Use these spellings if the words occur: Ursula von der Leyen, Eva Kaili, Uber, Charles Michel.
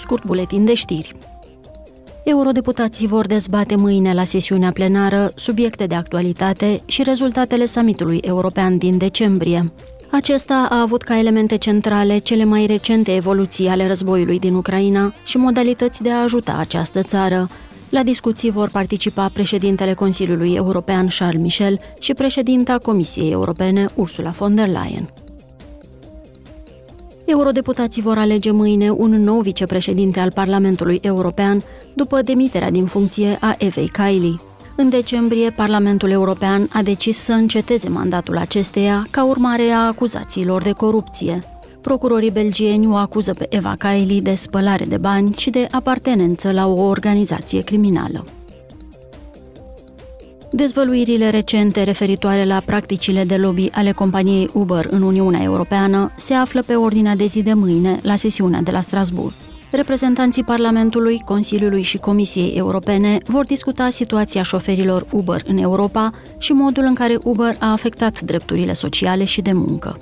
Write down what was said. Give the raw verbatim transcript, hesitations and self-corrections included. Scurt buletin de știri. Eurodeputații vor dezbate mâine la sesiunea plenară subiecte de actualitate și rezultatele summitului european din decembrie. Acesta a avut ca elemente centrale cele mai recente evoluții ale războiului din Ucraina și modalități de a ajuta această țară. La discuții vor participa președintele Consiliului European Charles Michel și președinta Comisiei Europene Ursula von der Leyen. Eurodeputații vor alege mâine un nou vicepreședinte al Parlamentului European după demiterea din funcție a Evei Kaili. În decembrie, Parlamentul European a decis să înceteze mandatul acesteia ca urmare a acuzațiilor de corupție. Procurorii belgieni o acuză pe Eva Kaili de spălare de bani și de apartenență la o organizație criminală. Dezvăluirile recente referitoare la practicile de lobby ale companiei Uber în Uniunea Europeană se află pe ordinea de zi de mâine la sesiunea de la Strasbourg. Reprezentanții Parlamentului, Consiliului și Comisiei Europene vor discuta situația șoferilor Uber în Europa și modul în care Uber a afectat drepturile sociale și de muncă.